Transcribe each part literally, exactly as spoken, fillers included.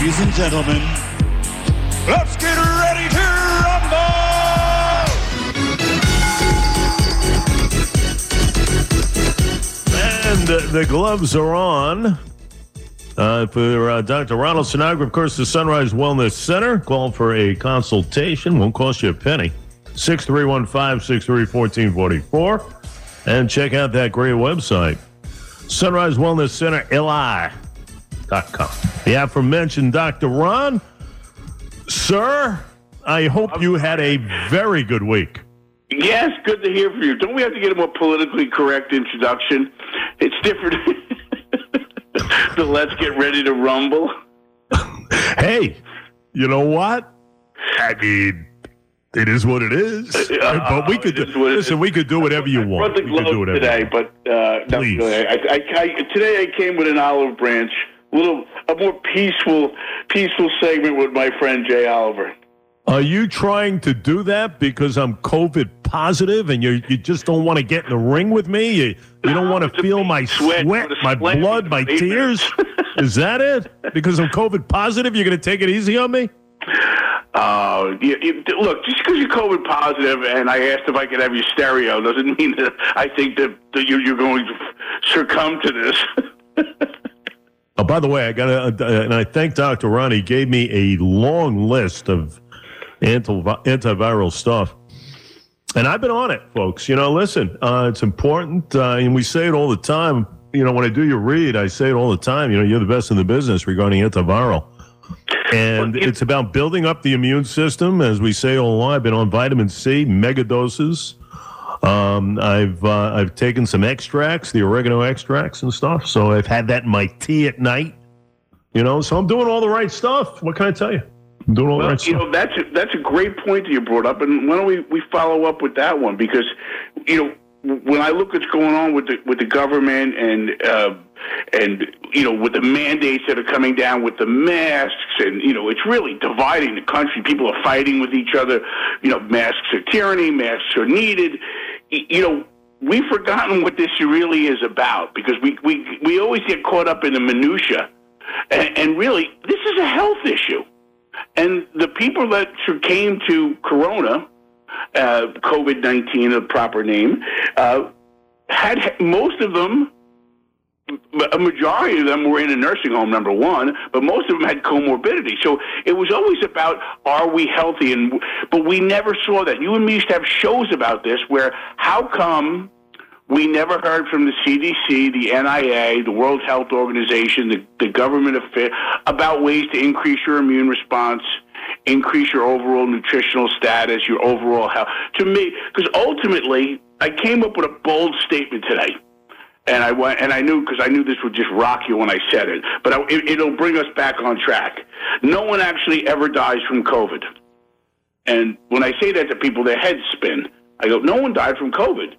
Ladies and gentlemen, let's get ready to rumble! And the, the gloves are on uh, for uh, Doctor Ron Sinagra, of course, the Sunrise Wellness Center. Call for a consultation. Won't cost you a penny. six three one five, six three one, four one four four. And check out that great website, Sunrise Wellness Center, L I dot com. The aforementioned Doctor Ron, sir, I hope you had a very good week. Yes, good to hear from you. Don't we have to get a more politically correct introduction? It's different. The let's get ready to rumble. Hey, you know what? I mean, it is what it is. Uh, but we could do, listen. Is. We could do whatever you want. I brought the globe we could do whatever today, but uh, no, really, I, I, I, today I came with an olive branch. Little, a more peaceful, peaceful segment with my friend Jay Oliver. Are you trying to do that because I'm COVID positive and you you just don't want to get in the ring with me? You, you don't want to feel my sweat, sweat my blood, my tears? Is that it? Because I'm COVID positive, you're going to take it easy on me? Uh, you, you, look, just because you're COVID positive and I asked if I could have your stereo doesn't mean that I think that, that you, you're going to succumb to this. Oh, by the way, I got uh, and I thank Doctor Ron. He gave me a long list of anti- antiviral stuff, and I've been on it, folks. You know, listen, uh, it's important, uh, and we say it all the time. You know, when I do your read, I say it all the time. You know, you're the best in the business regarding antiviral, and well, it, it's about building up the immune system, as we say all along. I've been on vitamin C, mega doses. Um, I've uh, I've taken some extracts, the oregano extracts and stuff. So I've had that in my tea at night, you know. So I'm doing all the right stuff. What can I tell you? I'm doing all well, the right you stuff. You know, that's a, that's a great point that you brought up, and why don't we, we follow up with that one? Because you know, when I look at what's going on with the with the government and uh, and you know, with the mandates that are coming down with the masks, and you know, it's really dividing the country. People are fighting with each other. You know, masks are tyranny. Masks are needed. You know, we've forgotten what this really is about because we, we, we always get caught up in the minutia, and, and really, this is a health issue. And the people that came to Corona, uh, COVID nineteen, the proper name, uh, had most of them, a majority of them were in a nursing home, number one, but most of them had comorbidity. So it was always about, are we healthy? And but we never saw that. You and me used to have shows about this where how come we never heard from the C D C, the N I A, the World Health Organization, the, the government affairs, about ways to increase your immune response, increase your overall nutritional status, your overall health. To me, because ultimately I came up with a bold statement today. And I went, and I knew because I knew this would just rock you when I said it. But I, it, it'll bring us back on track. No one actually ever dies from COVID. And when I say that to people, their heads spin. I go, no one died from COVID.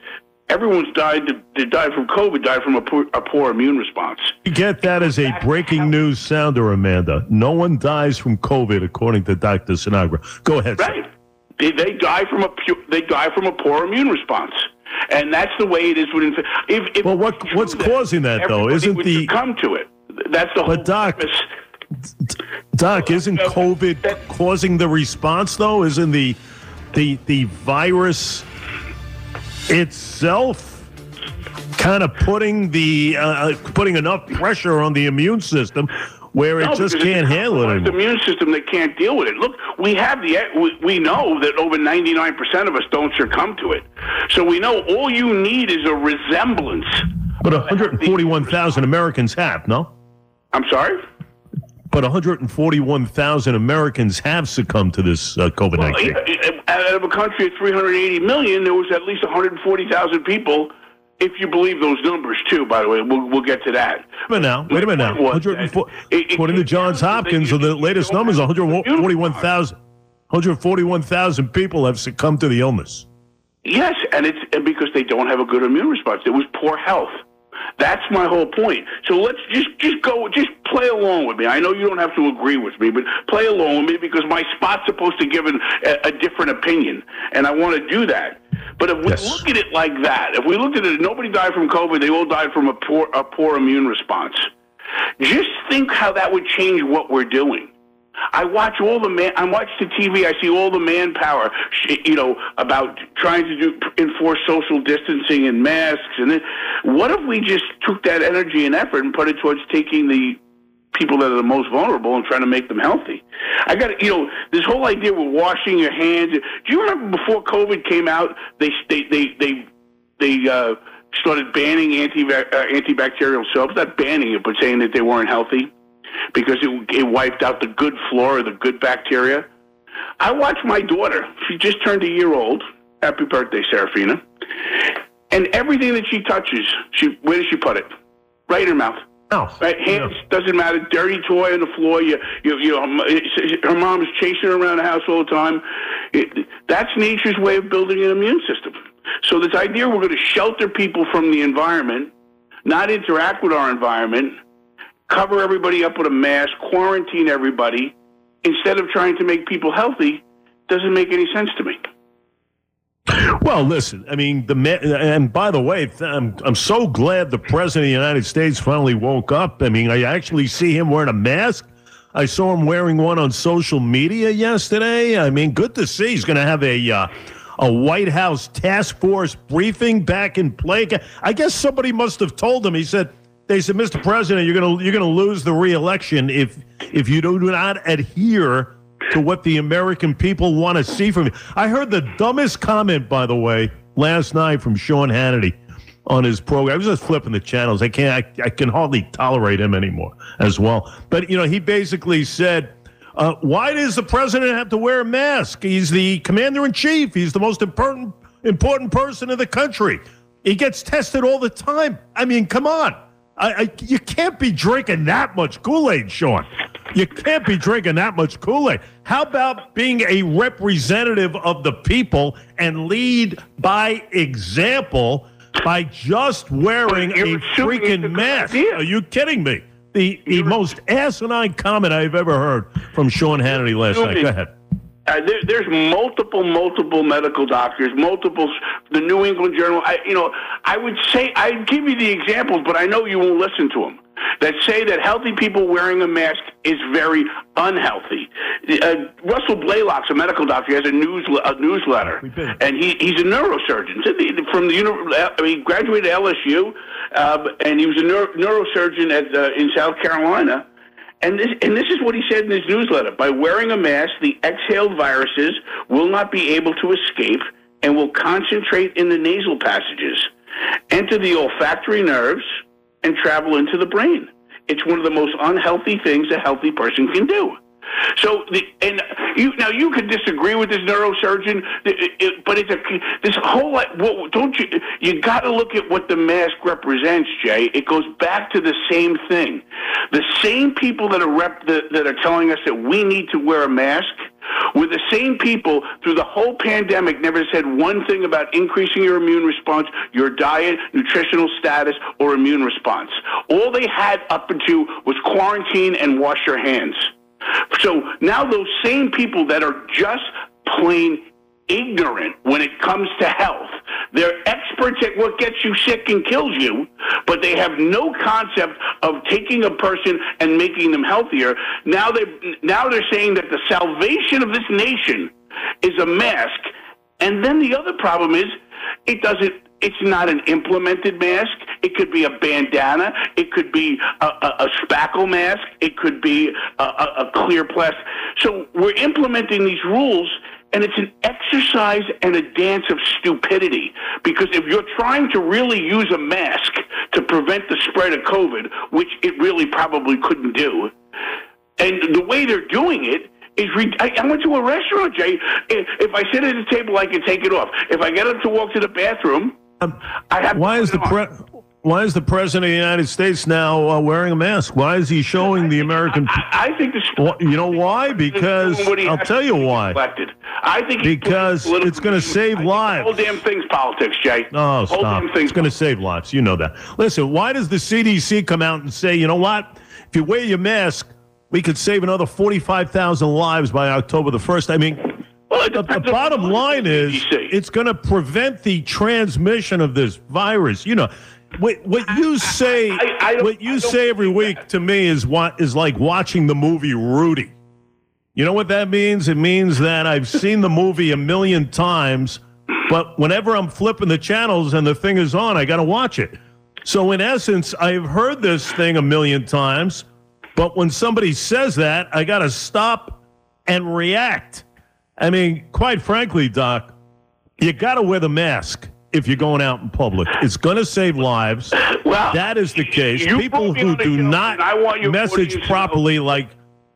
Everyone's died. They died from COVID. Died from a poor, a poor immune response. You get that as a breaking news sounder, Amanda. No one dies from COVID, according to Doctor Sinagra. Go ahead. Right. They, they die from a pu- they die from a poor immune response. And that's the way it is. With inf- if, if well, what, what's that, causing that, though? Isn't would the come to it? That's the whole but doc, purpose. Doc, isn't COVID that, causing the response, though? Isn't the the the virus itself kind of putting the uh, putting enough pressure on the immune system where no, it just can't handle it? It's the immune system that can't deal with it. Look, we have the we, we know that over ninety-nine percent of us don't succumb to it. So we know all you need is a resemblance. But one hundred forty-one thousand Americans have, no? I'm sorry? But one hundred forty-one thousand Americans have succumbed to this uh, COVID nineteen. Well, yeah, out of a country of three hundred eighty million, there was at least one hundred forty thousand people. If you believe those numbers, too, by the way, we'll, we'll get to that. Wait a minute now. Wait a minute now. According to Johns Hopkins, the latest numbers, one hundred forty-one thousand one hundred forty-one thousand people have succumbed to the illness. Yes, and it's because they don't have a good immune response. It was poor health. That's my whole point. So let's just, just go, just play along with me. I know you don't have to agree with me, but play along with me because my spot's supposed to give an, a, a different opinion, and I want to do that. But if we yes. look at it like that, if we looked at it, nobody died from COVID, they all died from a poor, a poor immune response. Just think how that would change what we're doing. I watch all the man. I watch the T V. I see all the manpower, you know, about trying to do enforce social distancing and masks. And then, what if we just took that energy and effort and put it towards taking the people that are the most vulnerable and trying to make them healthy? I got, you know, this whole idea with washing your hands. Do you remember before COVID came out, they they they they they uh, started banning anti uh, antibacterial soaps? Not banning it, but saying that they weren't healthy, because it, it wiped out the good flora, the good bacteria. I watched my daughter. She just turned a year old. Happy birthday, Serafina. And everything that she touches, she where does she put it? Right in her mouth. Oh. Right? Hands, yeah. Doesn't matter. Dirty toy on the floor. You, you, you, her mom's chasing her around the house all the time. It, that's nature's way of building an immune system. So this idea we're going to shelter people from the environment, not interact with our environment, cover everybody up with a mask, quarantine everybody, instead of trying to make people healthy, doesn't make any sense to me. Well, listen, I mean, the and by the way, I'm, I'm so glad the President of the United States finally woke up. I mean, I actually see him wearing a mask. I saw him wearing one on social media yesterday. I mean, good to see he's going to have a uh, a White House task force briefing back in play. I guess somebody must have told him. He said, They said, Mister President, you're going to you're going to lose the re-election if if you do not adhere to what the American people want to see from you. I heard the dumbest comment, by the way, last night from Sean Hannity on his program. I was just flipping the channels. I can't I, I can hardly tolerate him anymore as well. But, you know, he basically said, uh, why does the president have to wear a mask? He's the commander in chief. He's the most important, important person in the country. He gets tested all the time. I mean, come on. I, I, you can't be drinking that much Kool-Aid, Sean. You can't be drinking that much Kool-Aid. How about being a representative of the people and lead by example by just wearing a freaking mask? Idea. Are you kidding me? The the most asinine comment I've ever heard from Sean Hannity last night. Go ahead. Uh, there, there's multiple, multiple medical doctors, multiple, the New England Journal. I, you know, I would say, I'd give you the examples, but I know you won't listen to them, that say that healthy people wearing a mask is very unhealthy. Uh, Russell Blaylock's a medical doctor. He has a, news, a newsletter, and he, he's a neurosurgeon. From the, I mean, he graduated at L S U, uh, and he was a neuro, neurosurgeon at, uh, in South Carolina. And this, and this is what he said in his newsletter. By wearing a mask, the exhaled viruses will not be able to escape and will concentrate in the nasal passages, enter the olfactory nerves, and travel into the brain. It's one of the most unhealthy things a healthy person can do. So, the, and you, now you could disagree with this neurosurgeon, it, it, but it's a, this whole, well, don't you, you got to look at what the mask represents, Jay. It goes back to the same thing. The same people that are rep, that, that are telling us that we need to wear a mask were the same people through the whole pandemic never said one thing about increasing your immune response, your diet, nutritional status, or immune response. All they had up until was quarantine and wash your hands. So now those same people that are just plain ignorant when it comes to health, they're experts at what gets you sick and kills you, but they have no concept of taking a person and making them healthier. Now they now they're saying that the salvation of this nation is a mask. And then the other problem is it doesn't it's not an implemented mask. It could be a bandana. It could be a, a, a spackle mask. It could be a, a, a clear plastic. So we're implementing these rules, and it's an exercise and a dance of stupidity. Because if you're trying to really use a mask to prevent the spread of COVID, which it really probably couldn't do, and the way they're doing it, Is re- I, I went to a restaurant, Jay. If, if I sit at the table, I can take it off. If I get up to walk to the bathroom, um, I have. Why to is the pre- Why is the president of the United States now uh, wearing a mask? Why is he showing I the think, American? I, I think this. Well, you know why? Because I'll tell you why. I think because it's going to save I lives. Whole damn thing's politics, Jay. No, stop. Whole damn it's going to save lives. You know that. Listen, why does the C D C come out and say, you know what? If you wear your mask, we could save another forty-five thousand lives by October the first. I mean, well, the, the bottom line is it's going to prevent the transmission of this virus. You know, What what you say I, I, I what you say every week that. to me is what is like watching the movie Rudy. You know what that means? It means that I've seen the movie a million times, but whenever I'm flipping the channels and the thing is on, I got to watch it. So in essence, I've heard this thing a million times, but when somebody says that, I got to stop and react. I mean, quite frankly, Doc, you got to wear the mask if you're going out in public. It's going to save lives. Well, that is the case. People who do not message properly, like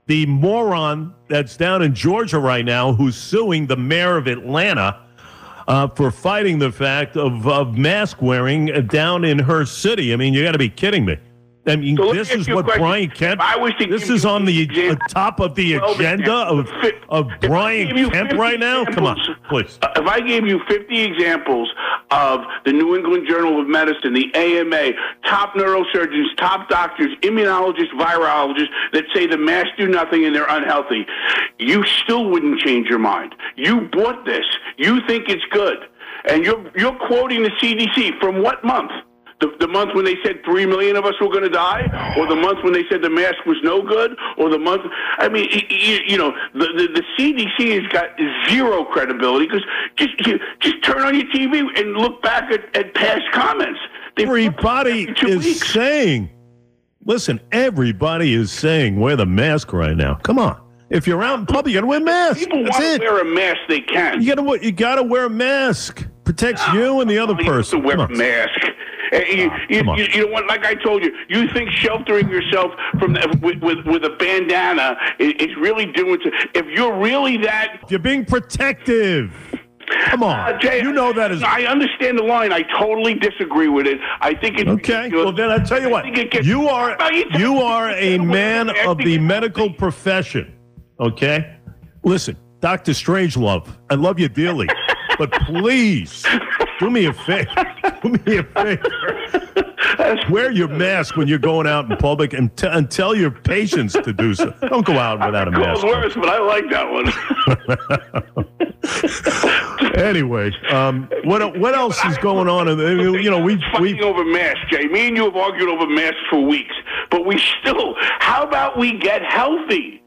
the moron that's down in Georgia right now who's suing the mayor of Atlanta uh, for fighting the fact of, of mask wearing down in her city. I mean, you got to be kidding me. I mean, so this is what question. Brian Kemp, this is on the example, uh, top of the agenda of, of Brian Kemp right now? Examples, Come on, please. Uh, if I gave you fifty examples of the New England Journal of Medicine, the A M A, top neurosurgeons, top doctors, immunologists, virologists that say the masks do nothing and they're unhealthy, you still wouldn't change your mind. You bought this. You think it's good. And you're, you're quoting the C D C from what month? The, the month when they said three million of us were going to die, or the month when they said the mask was no good, or the month, I mean, you, you know, the, the, the C D C has got zero credibility because just you, just turn on your T V and look back at, at past comments. They've everybody is weeks. saying, listen, everybody is saying wear the mask right now. Come on. If you're out in public, you got to wear a mask. People want to wear a mask, they can. You got to you gotta wear a mask. Protects no, you and the other you person. You have to wear a mask. You, oh, you, you, you know what? Like I told you, you think sheltering yourself from the, with, with with a bandana is, is really doing to, if you're really that. You're being protective. Come on, uh, Jay, you know that is. I understand the line. I totally disagree with it. I think it's okay. Ridiculous. Well, then I tell you what, gets, you are you are a man of the medical profession. Okay, listen, Doctor Strangelove, I love you dearly, but please do me a favor. Do me a favor. Wear your mask when you're going out in public, and, t- and tell your patients to do so. Don't go out without a mask. Cold worse, but I like that one. Anyway, um, what what else is going on? You know, we we over masks, Jay. Me and you have argued over masks for weeks, but we still. How about we get healthy?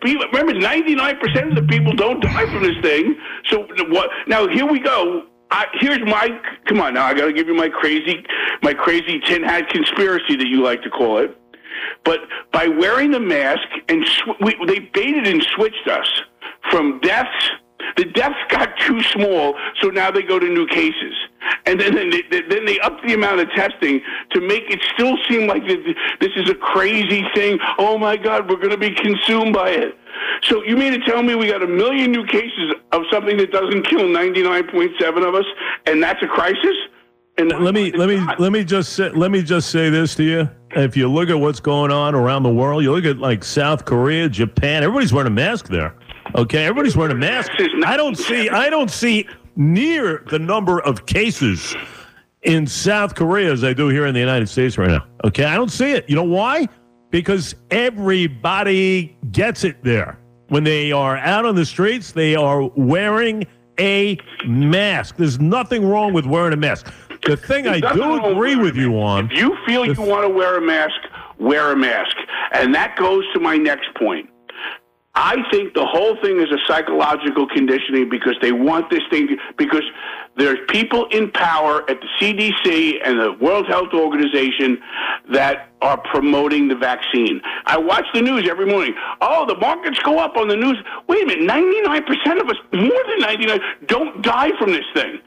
People, remember, ninety-nine percent of the people don't die from this thing. So what? Now here we go. I, here's my come on now. I got to give you my crazy, my crazy tin hat conspiracy that you like to call it. But by wearing the mask, and sw- we, they baited and switched us from deaths. The deaths got too small, so now they go to new cases. And then, then, they, then they up the amount of testing to make it still seem like this is a crazy thing. Oh, my God, we're going to be consumed by it. So you mean to tell me we got a million new cases of something that doesn't kill ninety-nine point seven of us, and that's a crisis? And let me let me not. let me just say, let me just say this to you. If you look at what's going on around the world, you look at like South Korea, Japan. Everybody's wearing a mask there. Okay, everybody's wearing a mask. I don't see. I don't see. near the number of cases in South Korea as I do here in the United States right now. Okay, I don't see it. You know why? Because everybody gets it there. When they are out on the streets, they are wearing a mask. There's nothing wrong with wearing a mask. The thing I do agree with you on... If you feel you want to wear a mask, wear a mask. And that goes to my next point. I think the whole thing is a psychological conditioning because they want this thing to, because there's people in power at the C D C and the World Health Organization that are promoting the vaccine. I watch the news every morning. Oh, the markets go up on the news. Wait a minute, ninety-nine percent of us, more than ninety-nine, don't die from this thing.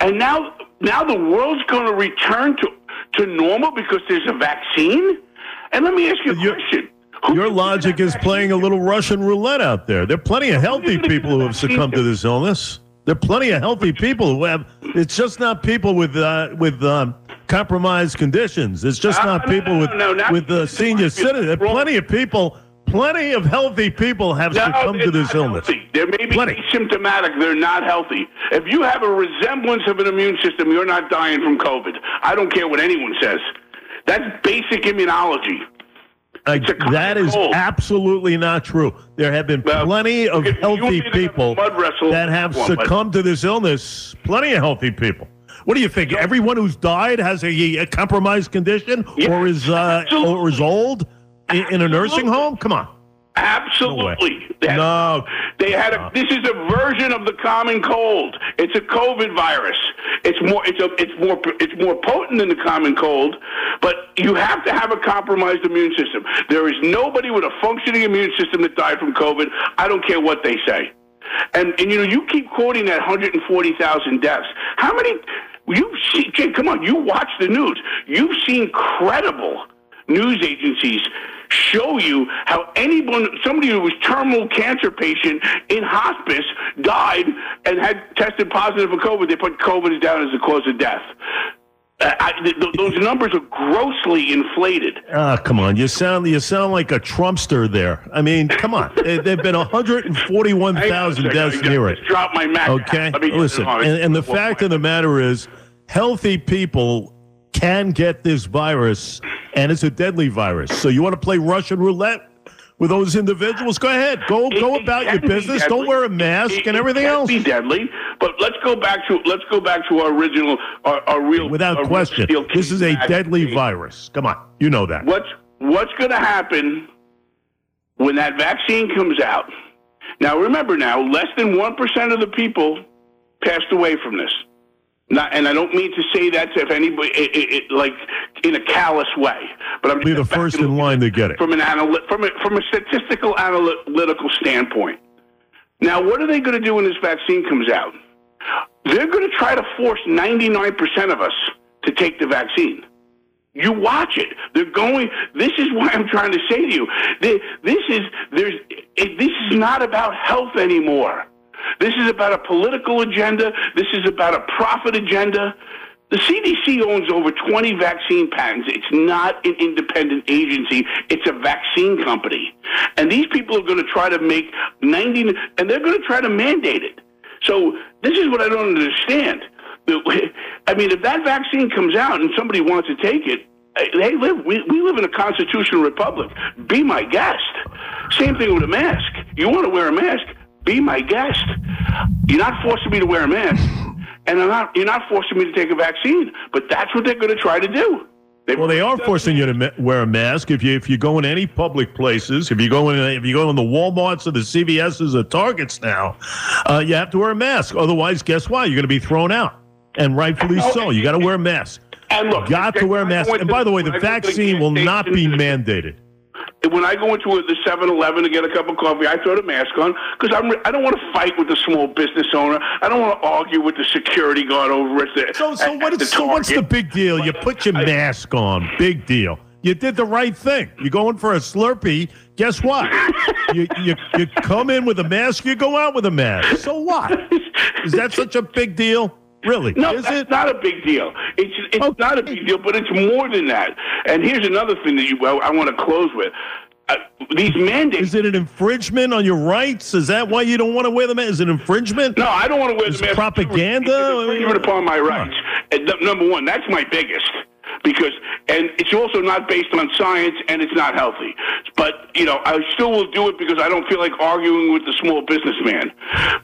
And now now the world's going to return to to normal because there's a vaccine? And let me ask you a question. Your logic is playing a little Russian roulette out there. There are plenty of healthy people who have succumbed to this illness. There are plenty of healthy people who have. It's just not people with uh, with um, compromised conditions. It's just not people with with uh, senior citizens. There are plenty of people. Plenty of healthy people have no, succumbed to this illness. Healthy. They may be plenty. asymptomatic. They're not healthy. If you have a resemblance of an immune system, you're not dying from COVID. I don't care what anyone says. That's basic immunology. Uh, that is cold. absolutely not true. There have been well, plenty of healthy people that have succumbed to this illness. Plenty of healthy people. What do you think? Everyone who's died has a, a compromised condition, yeah, or is uh, or is old in, in a nursing home? Come on. Absolutely. No. They had, no. They had a, this is a version of the common cold. It's a COVID virus. It's more it's a it's more it's more potent than the common cold, but you have to have a compromised immune system. There is nobody with a functioning immune system that died from COVID. I don't care what they say. And and you know, you keep quoting that one hundred forty thousand deaths. How many you've seen, Jay, come on, you watch the news. You've seen credible news agencies show you how anyone, somebody who was terminal cancer patient in hospice died and had tested positive for COVID. They put COVID down as the cause of death. Uh, I, th- th- those numbers are grossly inflated. Ah, come on. You sound you sound like a Trumpster there. I mean, come on. There have been one hundred forty-one thousand deaths near it. Drop my Mac. Okay, Let me listen. And, and the One fact point. of the matter is, healthy people can get this virus, and it's a deadly virus. So you want to play Russian roulette with those individuals? Go ahead. Go it, go about your business. Don't wear a mask it, it, and everything it can else. Be deadly. But let's go back to let's go back to our original, our, our real. Without our question, real this is a deadly vaccine. virus. Come on, you know that. What's what's going to happen when that vaccine comes out? Now remember, now less than one percent of the people passed away from this. Not, and I don't mean to say that to if anybody, it, it, it, like in a callous way, but I'm be the first in line to get it from an anal- from a, from a statistical analytical standpoint. Now, what are they going to do when this vaccine comes out? They're going to try to force ninety-nine percent of us to take the vaccine. You watch it. They're going. This is why I'm trying to say to you, this is there's it, this is not about health anymore. This is about a political agenda. This is about a profit agenda. The C D C owns over twenty vaccine patents. It's not an independent agency. It's a vaccine company. And these people are going to try to make ninety, and they're going to try to mandate it. So this is what I don't understand. I mean, if that vaccine comes out and somebody wants to take it, they live. We, we live in a constitutional republic. Be my guest. Same thing with a mask. You want to wear a mask, be my guest. You're not forcing me to wear a mask, and I'm not, you're not forcing me to take a vaccine. But that's what they're going to try to do. They well, they are forcing you to ma- wear a mask if you if you go in any public places. If you go in if you go in the Walmarts or the C V S's or Targets now, uh, you have to wear a mask. Otherwise, guess what? You're going to be thrown out, and rightfully oh, so. You got to wear a mask. And look, you got to wear a mask. And by the way, the vaccine will not be mandated. When I go into the seven eleven to get a cup of coffee, I throw the mask on because I'm. I don't want to fight with the small business owner. I don't want to argue with the security guard over at the. So, so at, what is? So what's the big deal? You put your I, mask on. Big deal. You did the right thing. You're going for a Slurpee. Guess what? you, you you come in with a mask. You go out with a mask. So what? Is that such a big deal? Really? No, it's it? not a big deal. It's it's okay. not a big deal, but it's more than that. And here's another thing that you I, I want to close with. Uh, these mandates. Is it an infringement on your rights? Is that why you don't want to wear the mask? Is it an infringement? No, I don't want to wear Is the mask. Propaganda? It's infringement upon my rights. And th- number one, that's my biggest. Because, and it's also not based on science, and it's not healthy. But, you know, I still will do it because I don't feel like arguing with the small businessman.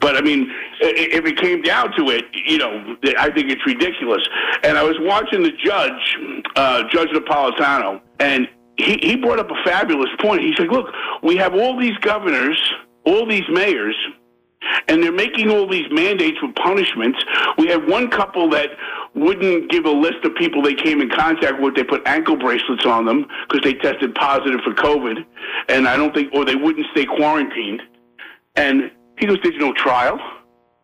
But, I mean, if it came down to it, you know, I think it's ridiculous. And I was watching the judge, uh, Judge Napolitano, and he, he brought up a fabulous point. He said, look, we have all these governors, all these mayors, and they're making all these mandates with punishments. We had one couple that wouldn't give a list of people they came in contact with. They put ankle bracelets on them because they tested positive for COVID. And I don't think, or they wouldn't stay quarantined. And he goes, there's no trial.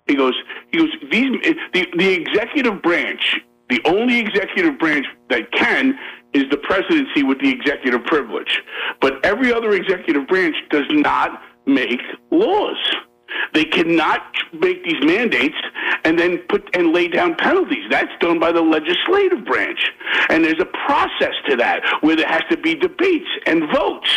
He goes, he goes, these, the, the executive branch, the only executive branch that can is the presidency with the executive privilege. But every other executive branch does not make laws. They cannot make these mandates and then put and lay down penalties. That's done by the legislative branch. And there's a process to that where there has to be debates and votes.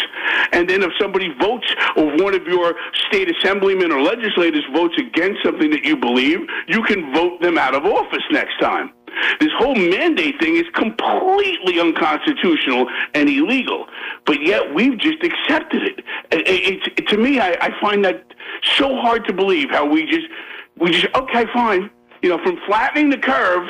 And then if somebody votes or one of your state assemblymen or legislators votes against something that you believe, you can vote them out of office next time. This whole mandate thing is completely unconstitutional and illegal, but yet we've just accepted it. It, it, it to me, I, I find that so hard to believe how we just, we just okay, fine. You know, from flattening the curve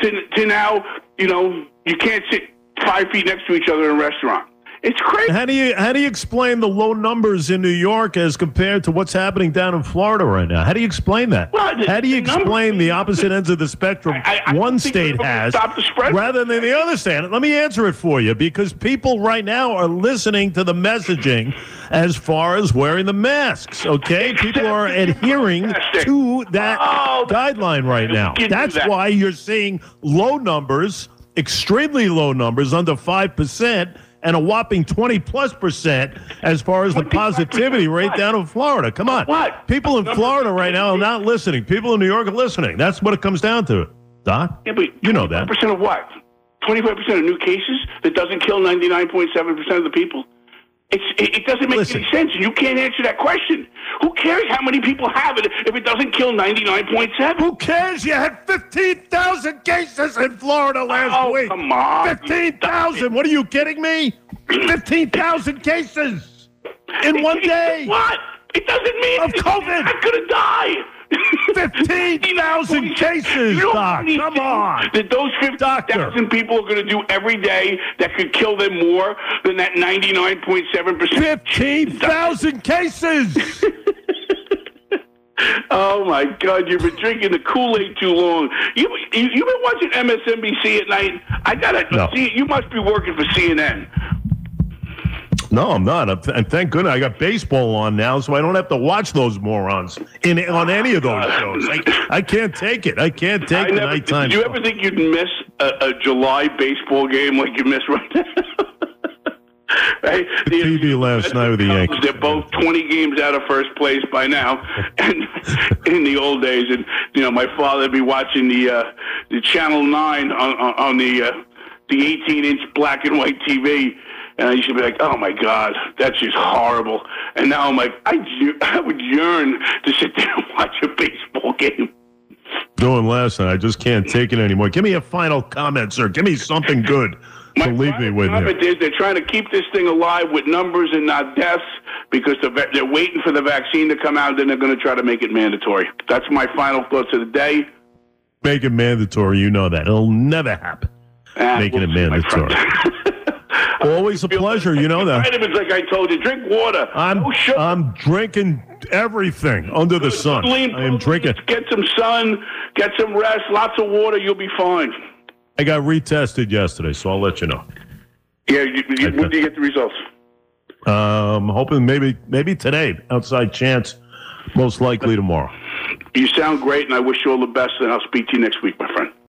to, to now, you know, you can't sit five feet next to each other in a restaurant. It's crazy. How do you how do you explain the low numbers in New York as compared to what's happening down in Florida right now? How do you explain that? Well, the, how do you the explain numbers, the opposite ends of the spectrum I, I, one I state has rather than the other state? Let me answer it for you, because people right now are listening to the messaging as far as wearing the masks, okay? People are adhering to that oh, guideline right now. That's that. why you're seeing low numbers, extremely low numbers, under five percent. And a whopping twenty plus percent as far as the positivity rate down in Florida. Come on. What? People in Florida right now are not listening. People in New York are listening. That's what it comes down to, Doc. Yeah, but you know that. twenty-five percent of what? twenty-five percent of new cases that doesn't kill ninety-nine point seven percent of the people? It's, it, it doesn't make Listen. any sense. You can't answer that question. Who cares how many people have it if it doesn't kill ninety-nine point seven? Who cares? You had fifteen thousand cases in Florida last oh, week. Oh, come on. fifteen thousand. What are you kidding me? fifteen thousand cases in one day. What? It doesn't mean of COVID. I'm going to die. fifteen thousand cases, Doc. Come on. That those fifteen thousand people are going to do every day that could kill them more than that ninety-nine point seven percent. fifteen thousand cases. Oh, my God. You've been drinking the Kool-Aid too long. You, you, you've been watching M S N B C at night. I gotta no. see, you must be working for C N N. No, I'm not. And thank goodness I got baseball on now, so I don't have to watch those morons in on any of those shows. I, I can't take it. I can't take I the never, nighttime. Did you ever think you'd miss a, a July baseball game like you miss right now? Right? The T V last night with the Yankees. They're both twenty games out of first place by now. And in the old days, and you know, my father would be watching the uh, the Channel Nine on on, on the uh, the eighteen inch black and white T V. And I used to be like, oh, my God, that's just horrible. And now I'm like, I, I would yearn to sit there and watch a baseball game. Doing last night, I just can't take it anymore. Give me a final comment, sir. Give me something good to leave me with here. They're trying to keep this thing alive with numbers and not deaths because they're waiting for the vaccine to come out, and then they're going to try to make it mandatory. That's my final thoughts of the day. Make it mandatory. You know that. It'll never happen. Ah, Making we'll it mandatory. Always a pleasure, you know that. Vitamins, like I told you, drink water. I'm, no sugar. I'm drinking everything under the sun. I am drinking. Get some sun, get some rest, lots of water, you'll be fine. I got retested yesterday, so I'll let you know. Yeah, you, you, when do you get the results? Um, hoping maybe maybe today. Outside chance, most likely tomorrow. You sound great, and I wish you all the best, and I'll speak to you next week, my friend.